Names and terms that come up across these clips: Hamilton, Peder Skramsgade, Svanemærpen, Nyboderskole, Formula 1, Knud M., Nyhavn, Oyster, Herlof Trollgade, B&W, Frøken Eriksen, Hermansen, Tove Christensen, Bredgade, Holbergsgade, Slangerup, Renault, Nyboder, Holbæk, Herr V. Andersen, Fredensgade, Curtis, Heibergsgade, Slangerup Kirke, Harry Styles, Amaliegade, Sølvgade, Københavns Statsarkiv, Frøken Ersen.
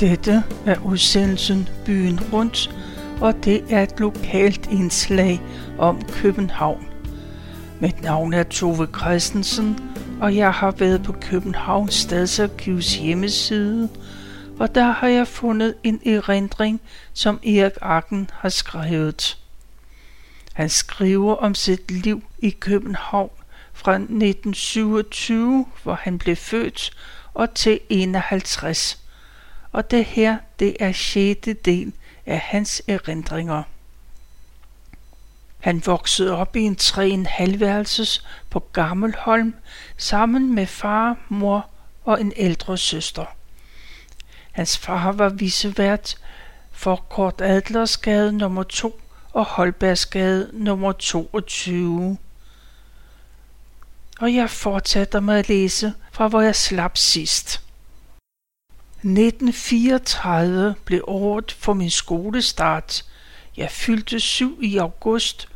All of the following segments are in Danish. Dette er udsendelsen Byen Rundt, og det er et lokalt indslag om København. Mit navn er Tove Christensen, og jeg har været på Københavns Statsarkivs hjemmeside, og der har jeg fundet en erindring, som Erik Arken har skrevet. Han skriver om sit liv i København fra 1927, hvor han blev født, og til 1951. Og det her, det er 6. del af hans erindringer. Han voksede op i en 3,5-værelses på Gammelholm sammen med far, mor og en ældre søster. Hans far var vicevært for Kort Adlersgade nummer 2 og Holbergsgade nummer 22. Og jeg fortsætter med at læse fra, hvor jeg slap sidst. 1934 blev året for min skolestart. Jeg fyldte 7 i august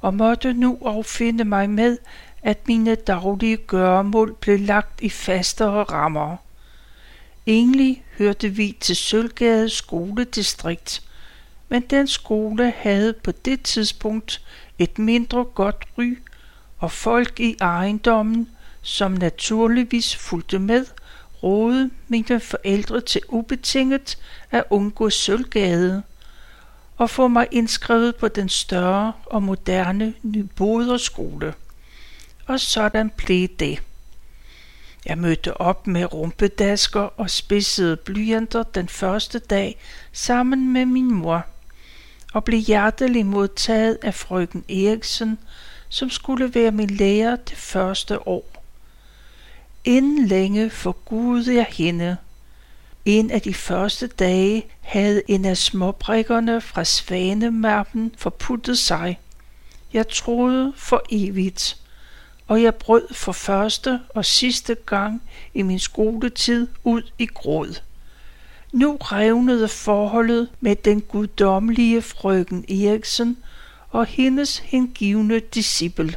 og måtte nu affinde mig med, at mine daglige gøremål blev lagt i fastere rammer. Egentlig hørte vi til Sølvgades skoledistrikt, men den skole havde på det tidspunkt et mindre godt ry, og folk i ejendommen, som naturligvis fulgte med, rådede mine forældre til ubetinget at undgå Sølvgade og få mig indskrevet på den større og moderne Nyboderskole. Og sådan blev det. Jeg mødte op med rumpedasker og spidsede blyanter den første dag sammen med min mor, og blev hjerteligt modtaget af frøken Eriksen, som skulle være min lærer det første år. Inden længe forgudede jeg hende. En af de første dage havde en af småbrikkerne fra Svanemærpen forputtet sig. Jeg troede for evigt, og jeg brød for første og sidste gang i min skoletid ud i gråd. Nu revnede forholdet med den guddommelige frøken Eriksen og hendes hengivne disciple.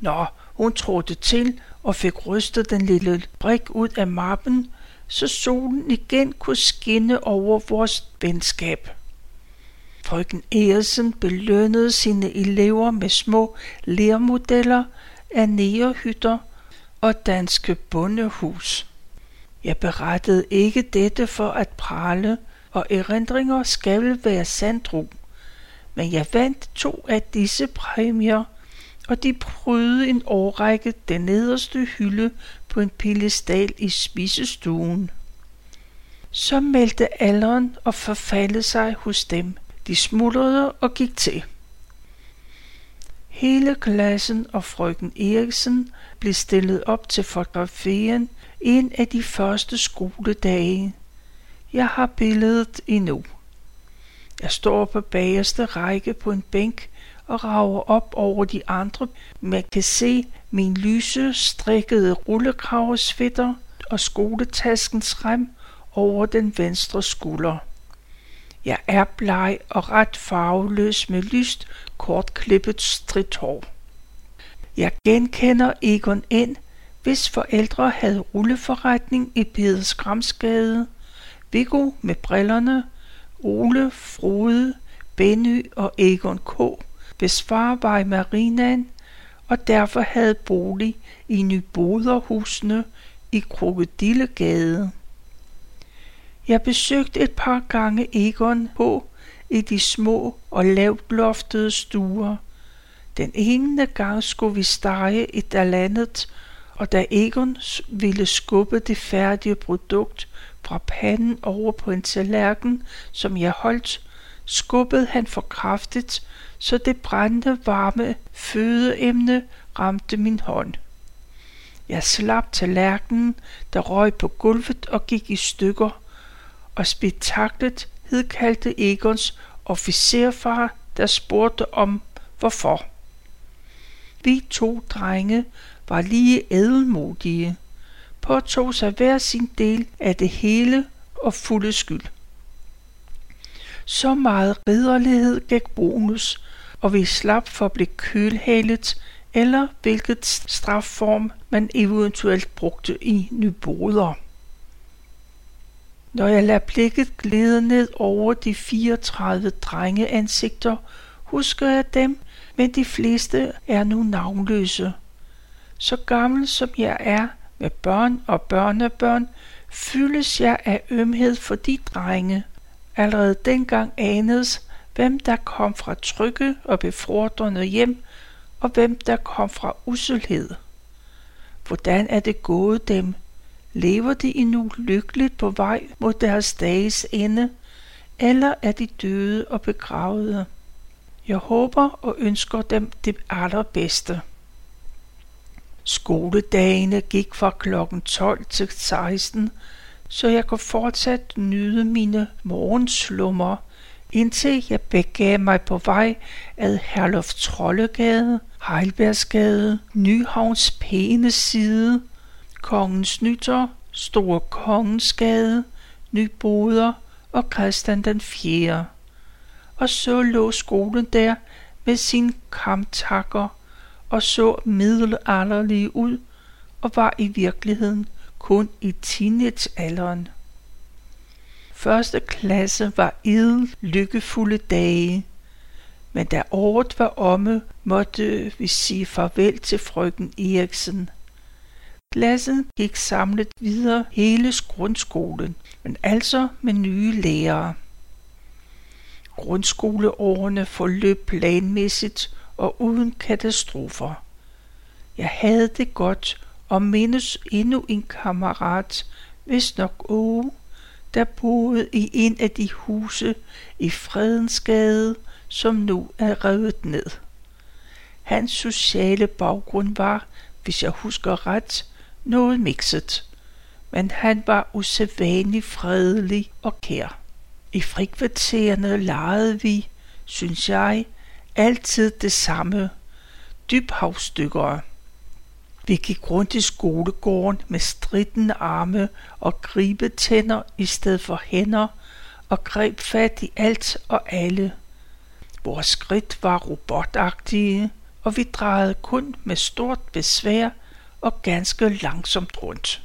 Nå, hun trådte til og fik rystet den lille brik ud af mappen, så solen igen kunne skinne over vores venskab. Frøken Ersen belønnede sine elever med små lermodeller af negerhytter og danske bondehus. Jeg berettede ikke dette for at prale, og erindringer skal være sandro, men jeg vandt 2 af disse præmier, og de prydede en årrække den nederste hylde på en piedestal i spisestuen. Så meldte alderen og forfaldet sig hos dem. De smuldrede og gik til. Hele klassen og frøken Eriksen blev stillet op til fotograferen en af de første skoledage. Jeg har billedet endnu. Jeg står på bagerste række på en bænk og rager op over de andre. Man kan se min lyse, strikkede rullekravesfætter og skoletaskens rem over den venstre skulder. Jeg er bleg og ret farveløs med lyst, kortklippet stridthår. Jeg genkender Egon N., hvis forældre havde rulleforretning i Peder Skramsgade, Viggo med brillerne, Ole, Frode, Benny og Egon K., hvis far var i marinaen, og derfor havde bolig i Nyboderhusene i Krokodilegade. Jeg besøgte et par gange Egon H. i de små og lavtloftede stuer. Den ene gang skulle vi stege et eller andet, og da Egon ville skubbe det færdige produkt fra panden over på en tallerken, som jeg holdt, skubbede han for kraftigt, så det brændende varme fødeemne ramte min hånd. Jeg slap tallerkenen, der røg på gulvet og gik i stykker, og spektaklet hedkaldte Egons officerfar, der spurgte om hvorfor. Vi 2 drenge var lige ædelmodige, påtog sig hver sin del af det hele og fulde skyld. Så meget ridderlighed gik bonus, og vi slap for at blive kølhalet, eller hvilket strafform man eventuelt brugte i Nyboder. Når jeg lader blikket glide ned over de 34 drengeansigter, husker jeg dem, men de fleste er nu navnløse. Så gammel som jeg er, med børn og børnebørn, fyldes jeg af ømhed for de drenge. Allerede dengang anedes, hvem der kom fra trygge og befordrende hjem, og hvem der kom fra usselhed. Hvordan er det gået dem? Lever de endnu lykkeligt på vej mod deres dages ende, eller er de døde og begravede? Jeg håber og ønsker dem det allerbedste. Skoledagene gik fra kl. 12 til 16, så jeg kunne fortsat nyde mine morgenslummer, indtil jeg begav mig på vej ad Herlof Trollgade, Heibergsgade, Nyhavns pæne side, Kongens Nytorv, Store Kongensgade, Nyboder og Christian den 4. Og så lå skolen der med sine kamtakker og så middelalderlige ud og var i virkeligheden kun i teenagealderen. Første klasse var idel lykkefulde dage, men da året var omme, måtte vi sige farvel til frøken Eriksen. Klassen gik samlet videre hele grundskolen, men altså med nye lærere. Grundskoleårene forløb planmæssigt og uden katastrofer. Jeg havde det godt og mindes endnu en kammerat, hvis nok Åge, der boede i en af de huse i Fredensgade, som nu er revet ned. Hans sociale baggrund var, hvis jeg husker ret, noget mixet, men han var usædvanlig fredelig og kær. I frikvartererne legede vi, synes jeg, altid det samme, dybhavsdykkere. Vi gik rundt i skolegården med stridende arme og gribetænder i stedet for hænder og greb fat i alt og alle. Vores skridt var robotagtige, og vi drejede kun med stort besvær og ganske langsomt rundt.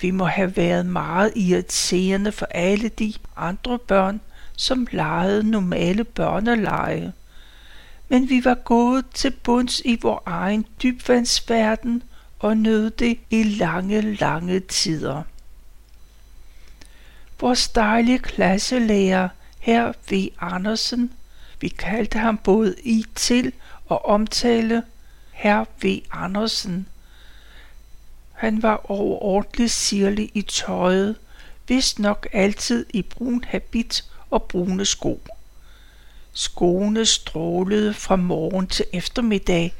Vi må have været meget irriterende for alle de andre børn, som legede normale børnelege. Men vi var gået til bunds i vor egen dybvandsverden og nød det i lange, lange tider. Vores dejlige klasselærer, Herr V. Andersen, vi kaldte ham både i til og omtale Herr V. Andersen. Han var overordentlig sirlig i tøjet, vist nok altid i brun habit og brune sko. Skoene strålede fra morgen til eftermiddag,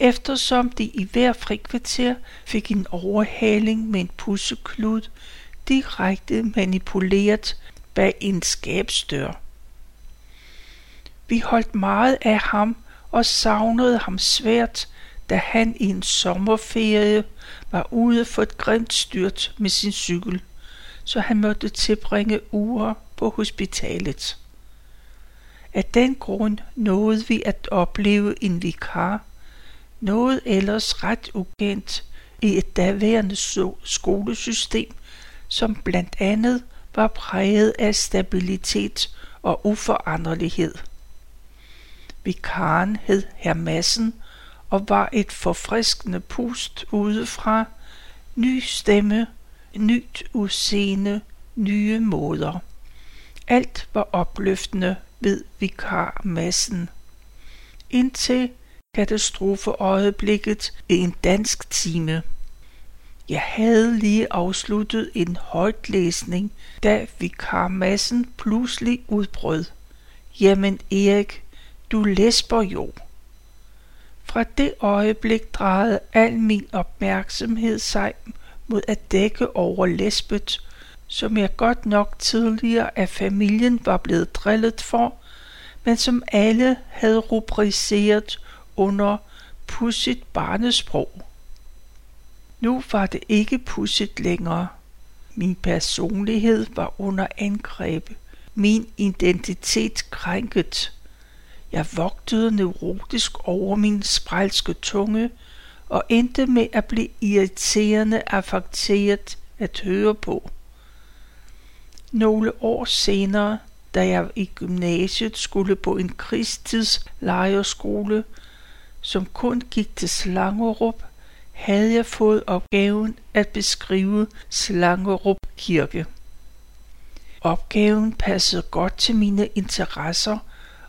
eftersom de i hver frikvarter fik en overhaling med en pusseklud, direkte manipuleret bag en skabsdør. Vi holdt meget af ham og savnede ham svært, da han i en sommerferie var ude for et grimt styrt med sin cykel, så han måtte tilbringe uger på hospitalet. Af den grund nåede vi at opleve en vikar, noget ellers ret ukendt i et daværende skolesystem, som blandt andet var præget af stabilitet og uforanderlighed. Vikaren hed Hermansen og var et forfriskende pust udefra, ny stemme, nyt udseende, nye måder. Alt var opløftende ved vikarmassen, indtil katastrofeøjeblikket i en dansk time. Jeg havde lige afsluttet en højtlæsning, da vikarmassen pludselig udbrød: "Jamen Erik, du læsper jo." Fra det øjeblik drejede al min opmærksomhed sig mod at dække over læsbet, som jeg godt nok tidligere af familien var blevet drillet for, men som alle havde rubriceret under pudsigt barnesprog. Nu var det ikke pudsigt længere. Min personlighed var under angreb, min identitet krænket. Jeg vogtede neurotisk over min sprælske tunge og endte med at blive irriterende affekteret at høre på. Nogle år senere, da jeg i gymnasiet skulle på en krigstidslejerskole, som kun gik til Slangerup, havde jeg fået opgaven at beskrive Slangerup Kirke. Opgaven passede godt til mine interesser,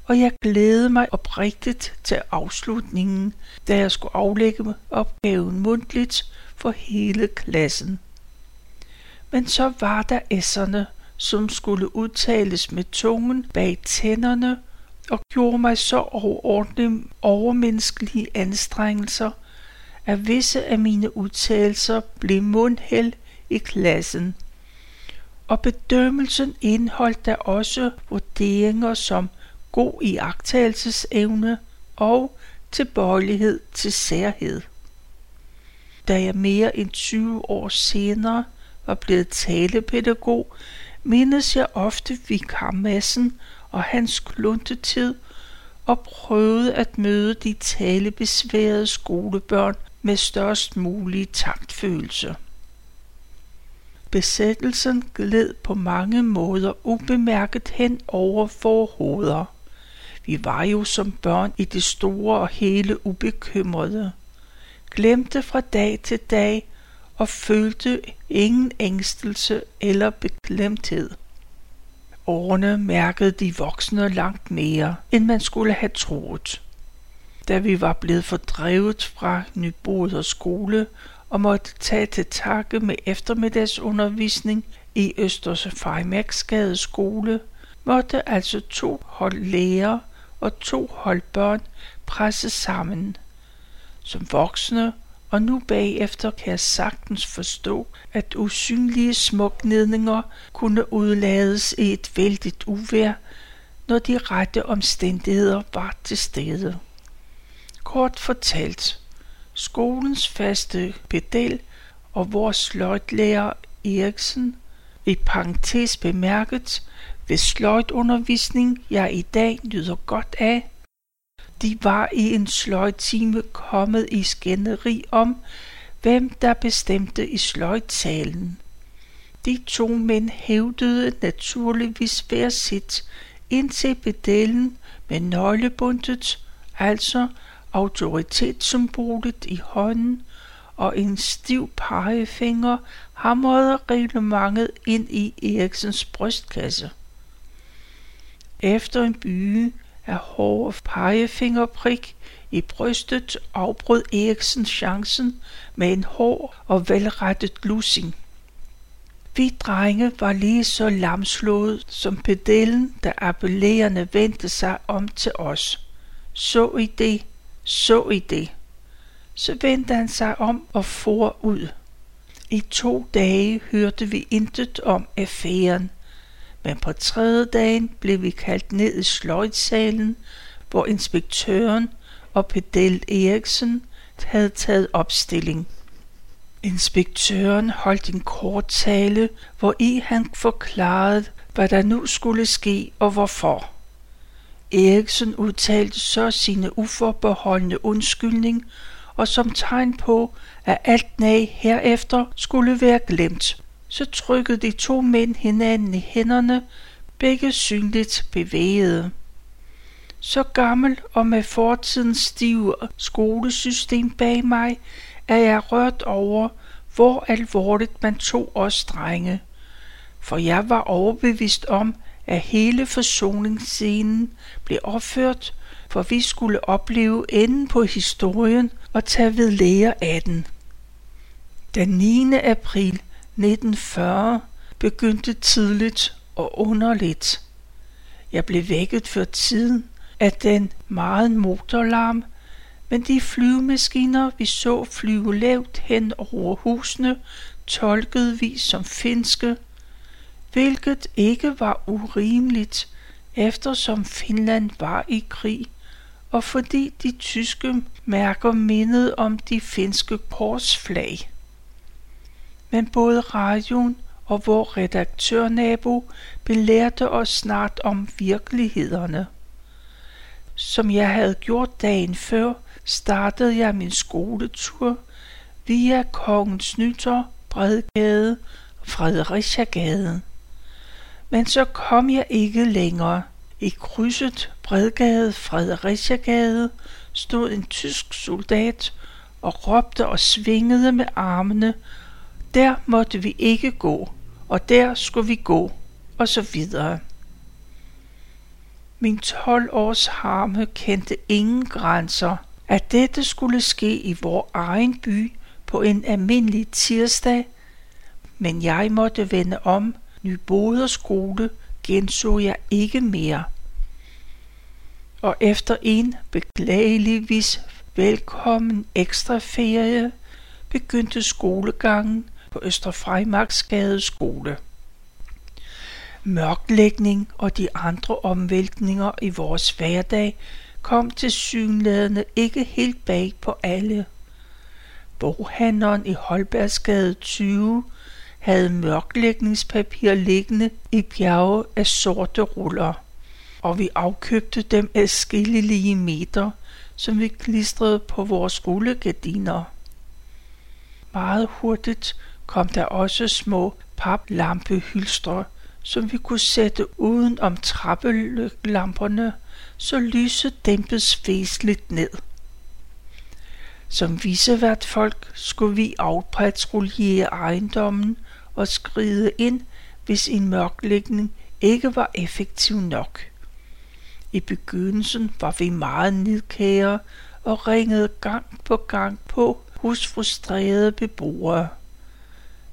og jeg glædede mig oprigtigt til afslutningen, da jeg skulle aflægge opgaven mundtligt for hele klassen. Men så var der esserne, som skulle udtales med tungen bag tænderne, og gjorde mig så overordentlig overmenneskelige anstrengelser, at visse af mine udtalelser blev mundheld i klassen. Og bedømmelsen indeholdt da også vurderinger som god iagttagelsesevne og tilbøjelighed til særhed. Da jeg mere end 20 år senere var blevet talepædagog, mindes jeg ofte vikarmassen og hans kluntetid og prøvede at møde de talebesværede skolebørn med størst mulig taktfølelse. Besættelsen gled på mange måder ubemærket hen over forhoveder. Vi var jo som børn i det store og hele ubekymrede, glemte fra dag til dag og følte ingen ængstelse eller beklemthed. Årene mærkede de voksne langt mere, end man skulle have troet. Da vi var blevet fordrevet fra Nyboderskole og måtte tage til takke med eftermiddagsundervisning i Øster Farimagsgade skole, måtte altså 2 hold lærere og 2 hold børn presse sammen. Som voksne, og nu bagefter kan jeg sagtens forstå, at usynlige smuknedninger kunne udlades i et vældigt uvejr, når de rette omstændigheder var til stede. Kort fortalt, skolens faste pedel og vores sløjtlærer Eriksen, i parentes bemærket, ved sløjtundervisning jeg i dag nyder godt af, de var i en sløjttime kommet i skænderi om, hvem der bestemte i sløjtsalen. De 2 mænd hævdede naturligvis hver sit, indtil pedellen med nøglebundet, altså autoritetssymbolet i hånden, og en stiv pegefinger hamrede reglementet ind i Eriksens brystkasse. Efter en byge af hård pegefingerprik i brystet afbrød Eriksen chancen med en hård og velrettet lussing. Vi drenge var lige så lamslået som pedellen, der appellerende vendte sig om til os. Så i det. Så vendte han sig om og for ud. I 2 dage hørte vi intet om affæren, men på 3. dagen blev vi kaldt ned i sløjtsalen, hvor inspektøren og pedel Eriksen havde taget opstilling. Inspektøren holdt en kort tale, hvori han forklarede, hvad der nu skulle ske og hvorfor. Eriksen udtalte så sine uforbeholdne undskyldning, og som tegn på, at alt nej herefter skulle være glemt, så trykkede de 2 mænd hinanden i hænderne, begge synligt bevægede. Så gammel og med fortidens stive skolesystem bag mig, er jeg rørt over, hvor alvorligt man tog os drenge. For jeg var overbevist om, at hele forsoningsscenen blev opført, for vi skulle opleve enden på historien og tage ved lære af den. Den 9. april 1940 begyndte tidligt og underligt. Jeg blev vækket før tiden af den meget motorlarm, men de flyvemaskiner, vi så flyve lavt hen over husene, tolkede vi som finske, hvilket ikke var urimeligt, eftersom Finland var i krig, og fordi de tyske mærker mindede om de finske korsflag. Men både radioen og vor redaktørnabo belærte os snart om virkelighederne. Som jeg havde gjort dagen før, startede jeg min skoletur via Kongens Nytorv, Bredgade og Frederiksgade. men så kom jeg ikke længere. I krydset Bredgade, Frederiksgade stod en tysk soldat og råbte og svingede med armene. Der måtte vi ikke gå, og der skulle vi gå, og så videre. Min 12 års harme kendte ingen grænser. At dette skulle ske i vor egen by på en almindelig tirsdag, men jeg måtte vende om. Nyboderskole genså jeg ikke mere. Og efter en beklageligvis velkommen ekstra ferie begyndte skolegangen på Øster Farimagsgade skole. Mørklægning og de andre omvæltninger i vores hverdag kom tilsyneladende ikke helt bag på alle. Boghandleren i Holbergsgade 20 havde mørklægningspapir liggende i bjerge af sorte ruller, og vi afkøbte dem af skillelige meter, som vi klistrede på vores rullegardiner. Meget hurtigt kom der også små paplampehylstre, som vi kunne sætte uden om trappelamperne, så lyset dæmpes væsentligt ned. Som viceværtfolk skulle vi afpatruljere ejendommen og skride ind, hvis en mørklægning ikke var effektiv nok. I begyndelsen var vi meget nidkære og ringede gang på gang på hos frustrerede beboere.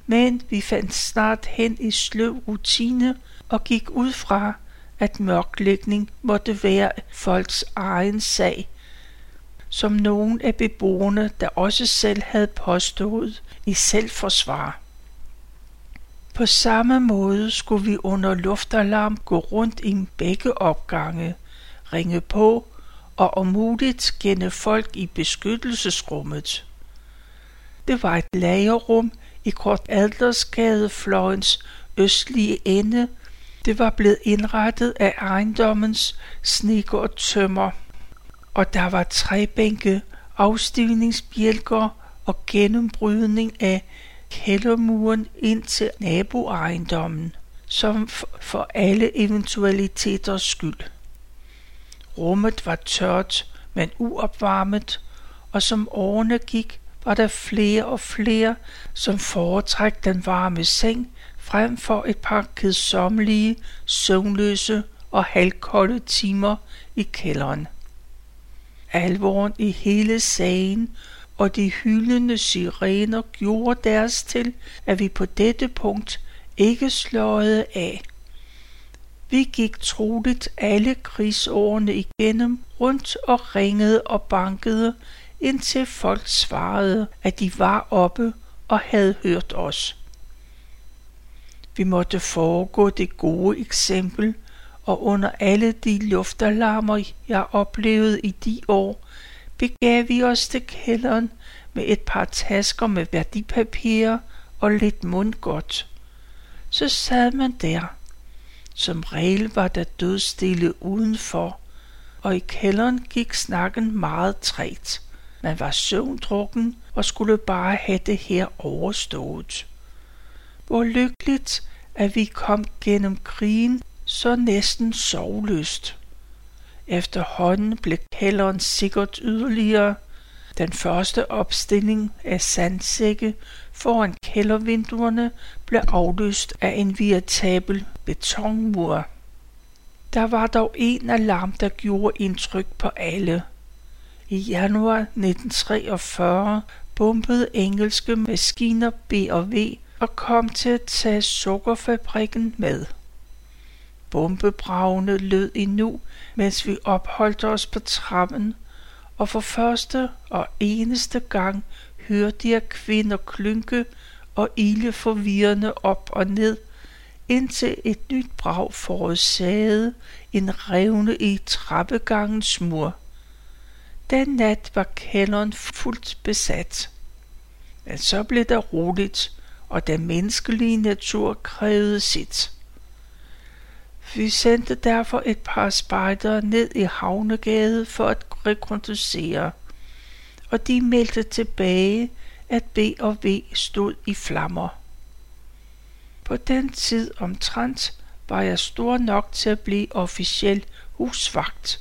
Men vi fandt snart hen i sløv rutine og gik ud fra, at mørklægning måtte være folks egen sag, som nogen af beboerne, der også selv havde påstået i selvforsvar. På samme måde skulle vi under luftalarm gå rundt i begge opgange, ringe på og om muligt gemme folk i beskyttelsesrummet. Det var et lagerrum i Kort Adlersgade fløjens østlige ende. Det var blevet indrettet af ejendommens snekker og tømmer, og der var træbænke, afstivningsbjælker og gennembrydning af kældermuren ind til naboejendommen, som for alle eventualiteters skyld. Rummet var tørt, men uopvarmet, og som årene gik, var der flere og flere, som foretræk den varme seng frem for et par kedsommelige, søvnløse og halvkolde timer i kælderen. Alvoren i hele sagen og de hyldende sirener gjorde deres til, at vi på dette punkt ikke sløjede af. Vi gik troligt alle krigsårene igennem rundt og ringede og bankede, indtil folk svarede, at de var oppe og havde hørt os. Vi måtte foregå det gode eksempel, og under alle de luftalarmer, jeg oplevede i de år, begav vi os til kælderen med et par tasker med værdipapirer og lidt mundgodt. Så sad man der. Som regel var der dødstille udenfor, og i kælderen gik snakken meget træt. Man var søvndrukken og skulle bare have det her overstået. Hvor lykkeligt, at vi kom gennem krigen så næsten sovløst. Efterhånden blev kælderen sikkert yderligere. Den første opstilling af sandsække foran kældervinduerne blev afløst af en veritabel betonmur. Der var dog en alarm, der gjorde indtryk på alle. I januar 1943 bombede engelske maskiner B&W og kom til at tage sukkerfabrikken med. Bombebragene lød endnu, mens vi opholdt os på trappen, og for første og eneste gang hørte jeg kvinder klynke og ilde forvirrende op og ned, indtil et nyt brag forårsagede en revne i trappegangens mur. Den nat var kælderen fuldt besat. Men så blev der roligt, og den menneskelige natur krævede sit. Vi sendte derfor et par spejdere ned i Havnegade for at rekognoscere, og de meldte tilbage, at B&W stod i flammer. På den tid omtrent var jeg stor nok til at blive officiel husvagt.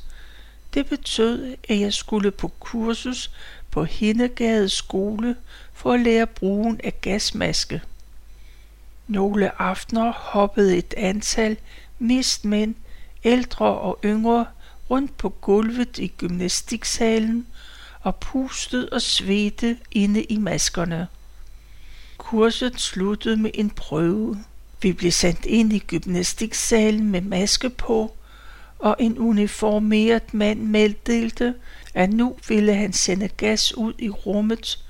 Det betød, at jeg skulle på kursus på Hindegades skole for at lære brugen af gasmaske. Nogle aftener hoppede et antal, mest mænd, ældre og yngre, rundt på gulvet i gymnastiksalen og pustede og svedte inde i maskerne. Kurset sluttede med en prøve. Vi blev sendt ind i gymnastiksalen med maske på, og en uniformeret mand meddelte, at nu ville han sende gas ud i rummet.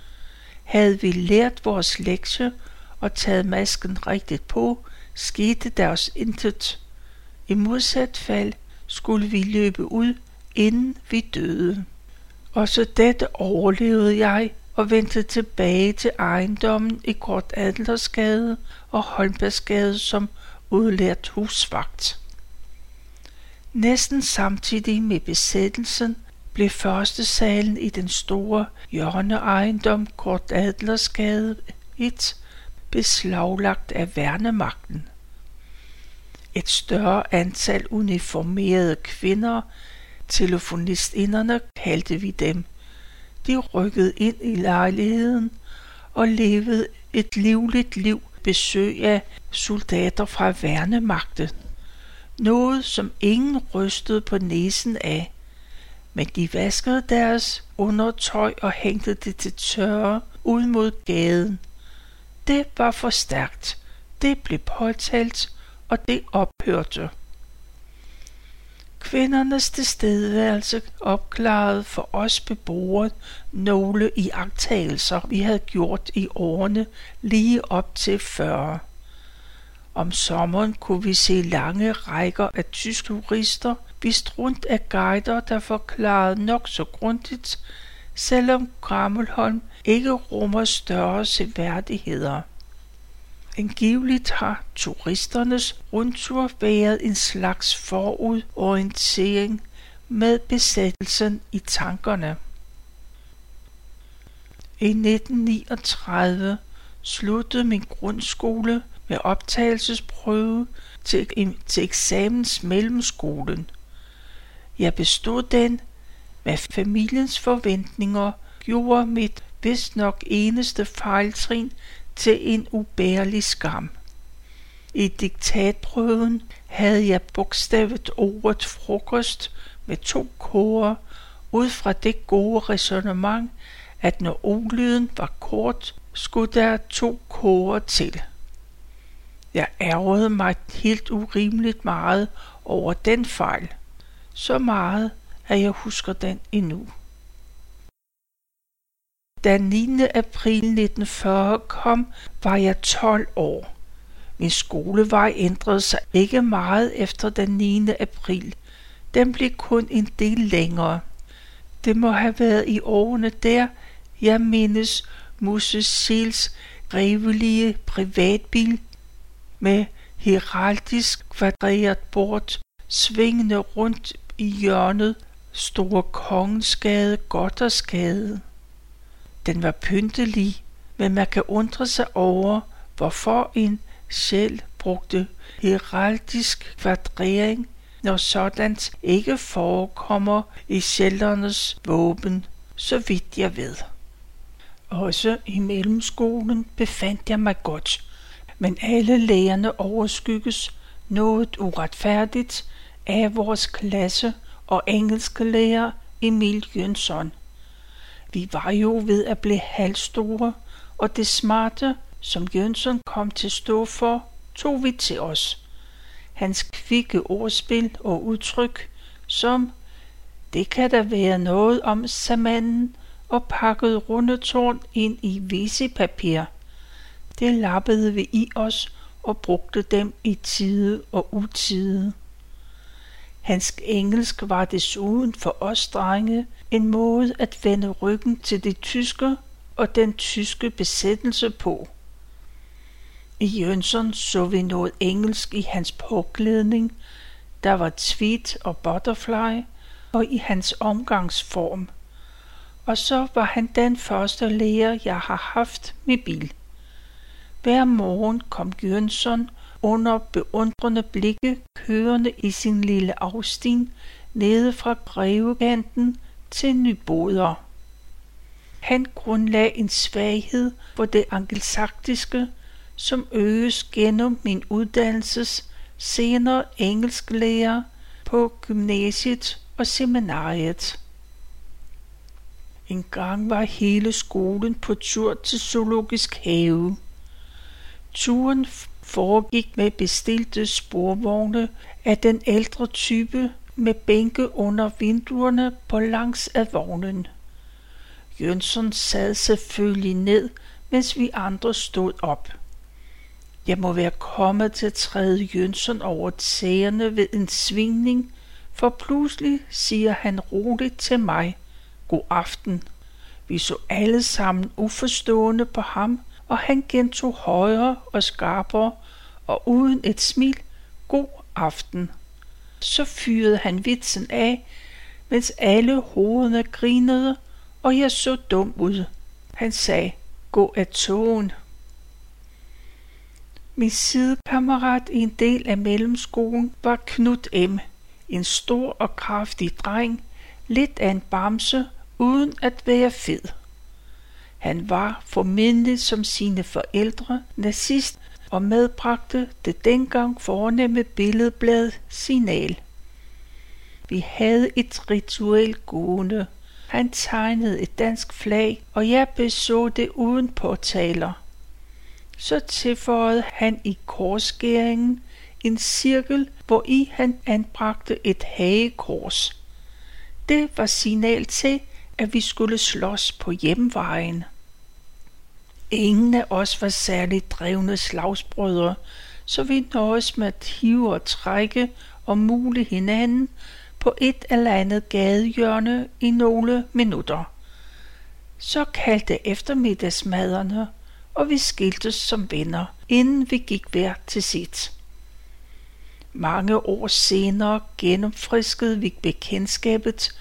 Havde vi lært vores lektie og taget masken rigtigt på, skete der os intet. I modsat fald skulle vi løbe ud, inden vi døde. Og så dette overlevede jeg og vendte tilbage til ejendommen i Kort Adlersgade og Holbergsgade som udlært husvagt. Næsten samtidig med besættelsen blev første salen i den store hjørneejendom Kort Adlersgade 1 beslaglagt af værnemagten. Et større antal uniformerede kvinder, telefonistinderne kaldte vi dem, de rykkede ind i lejligheden og levede et livligt liv besøg af soldater fra værnemagten. Noget, som ingen rystede på næsen af, men de vaskede deres undertøj og hængte det til tørre ud mod gaden. Det var for stærkt, det blev påtalt, og det ophørte. Kvindernes tilstedeværelse opklarede for os beboere nogle iagttagelser, vi havde gjort i årene lige op til 40. Om sommeren kunne vi se lange rækker af tyske turister, vist rundt af guider, der forklarede nok så grundigt, selvom Gammelholm ikke rummer større seværdigheder. Angiveligt har turisternes rundtur været en slags forudorientering med besættelsen i tankerne. I 1939 sluttede min grundskole med optagelsesprøve til eksamens mellemskolen. Jeg bestod den, hvad familiens forventninger gjorde mit vist nok eneste fejltrin til en ubærlig skam. I diktatprøven havde jeg bogstavet ordet frokost med 2 k'er ud fra det gode ræsonnement, at når ordlyden var kort, skulle der 2 k'er til. Jeg ærgerede mig helt urimeligt meget over den fejl. Så meget, at jeg husker den endnu. Da 9. april 1940 kom, var jeg 12 år. Min skolevej ændrede sig ikke meget efter den 9. april. Den blev kun en del længere. Det må have været i årene der, jeg mindes Musse Sils revelige privatbil med heraldisk kvadreret bord, svingende rundt i hjørnet Store Kongensgade, Goddersgade. Den var pyntelig, men man kan undre sig over, hvorfor en sjæl brugte heraldisk kvadrering, når sådant ikke forekommer i sjældernes våben, så vidt jeg ved. Også i mellemskolen befandt jeg mig godt, men alle lærerne overskygges noget uretfærdigt af vores klasse og engelske lærer Emil Jønsson. Vi var jo ved at blive halvstore, og det smarte, som Jønsson kom til at stå for, tog vi til os. Hans kvikke ordspil og udtryk, som det kan der være noget om, sagde manden, og pakkede rundetårn ind i WC-papir. Det lappede vi i os og brugte dem i tide og utide. Hans engelsk var desuden for os drenge en måde at vende ryggen til de tyske og den tyske besættelse på. I Jønsson så vi noget engelsk i hans påklædning, der var tweed og butterfly, og i hans omgangsform. Og så var han den første lærer, jeg har haft med bil. Hver morgen kom Jønsson under beundrende blikke kørende i sin lille afstin nede fra Grevekanten til Nyboder. Han grundlagde en svaghed for det angelsaktiske, som øges gennem min uddannelses senere engelsklærer på gymnasiet og seminariet. En gang var hele skolen på tur til Zoologisk Have. Turen foregik med bestilte sporvogne af den ældre type med bænke under vinduerne på langs af vognen. Jønsson sad selvfølgelig ned, mens vi andre stod op. Jeg må være kommet til at træde Jønsson over tæerne ved en svingning, for pludselig siger han roligt til mig: "God aften." Vi så alle sammen uforstående på ham, og han gentog højere og skarpere, og uden et smil: "God aften." Så fyrede han vitsen af, mens alle hovederne grinede, og jeg så dum ud. Han sagde: "Gå af tågen." Min sidekammerat i en del af mellemskolen var Knud M., en stor og kraftig dreng, lidt af en bamse, uden at være fed. Han var formentlig som sine forældre nazist og medbragte det dengang fornemme billedblad Signal. Vi havde et ritual gående. Han tegnede et dansk flag, og jeg beså det uden påtaler. Så tilføjede han i korsskæringen en cirkel, hvor i han anbragte et hagekors. Det var signal til, at vi skulle slås på hjemvejen. Ingen af os var særligt drevne slagsbrødre, så vi nøjes med at hive og trække og mule hinanden på et eller andet gadehjørne i nogle minutter. Så kaldte eftermiddagsmaderne, og vi skiltes som venner, inden vi gik hver til sit. Mange år senere genopfriskede vi bekendtskabet,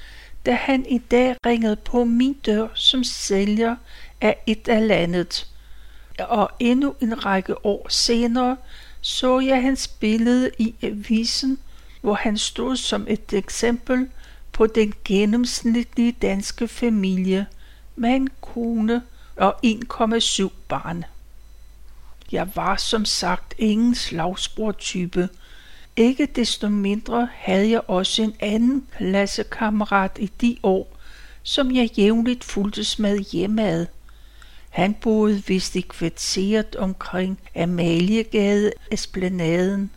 da han i dag ringede på min dør som sælger af et eller andet, og endnu en række år senere så jeg hans billede i avisen, hvor han stod som et eksempel på den gennemsnitlige danske familie med en kone og 1,7 barn. Jeg var som sagt ingen slagsbror-type. Ikke desto mindre havde jeg også en anden klassekammerat i de år, som jeg jævnligt fulgtes med hjemad. Han boede vist i kvarteret omkring Amaliegade, Esplanaden.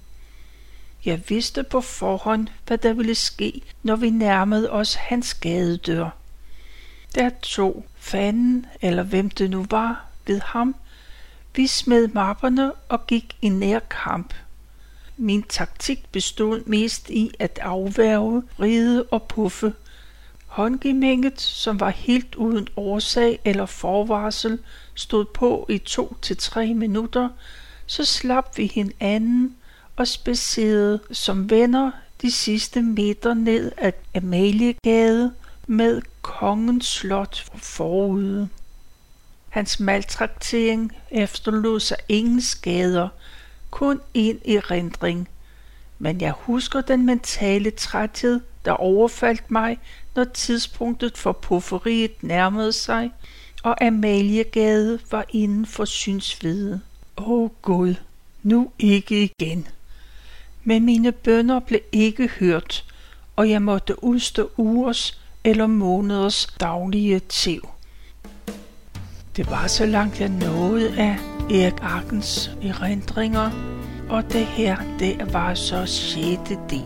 Jeg vidste på forhånd, hvad der ville ske, når vi nærmede os hans gadedør. Der tog fanden, eller hvem det nu var, ved ham. Vi smed mapperne og gik i nærkamp. Min taktik bestod mest i at afværge, ride og puffe. Håndgemænget, som var helt uden årsag eller forvarsel, stod på i 2 til 3 minutter, så slap vi hinanden og spidserede som venner de sidste meter ned ad Amaliegade med Kongens Slot forude. Hans maltraktering efterlod sig ingen skader, kun en erindring, men jeg husker den mentale træthed, der overfaldt mig, når tidspunktet for pufferiet nærmede sig, og Amaliegade var inden for synsvide. Åh Gud, nu ikke igen. Men mine bønner blev ikke hørt, og jeg måtte udstå ugers eller måneders daglige tæv. Det var så langt jeg nåede af Erik Arkens erindringer, og det her, det var så 6. del.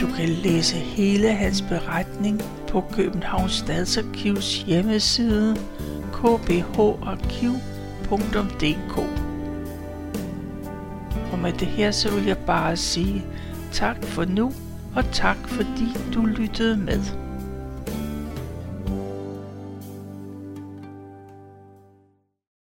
Du kan læse hele hans beretning på Københavns Statsarkivs hjemmeside kbharkiv.dk. Og med det her, så vil jeg bare sige tak for nu, og tak fordi du lyttede med.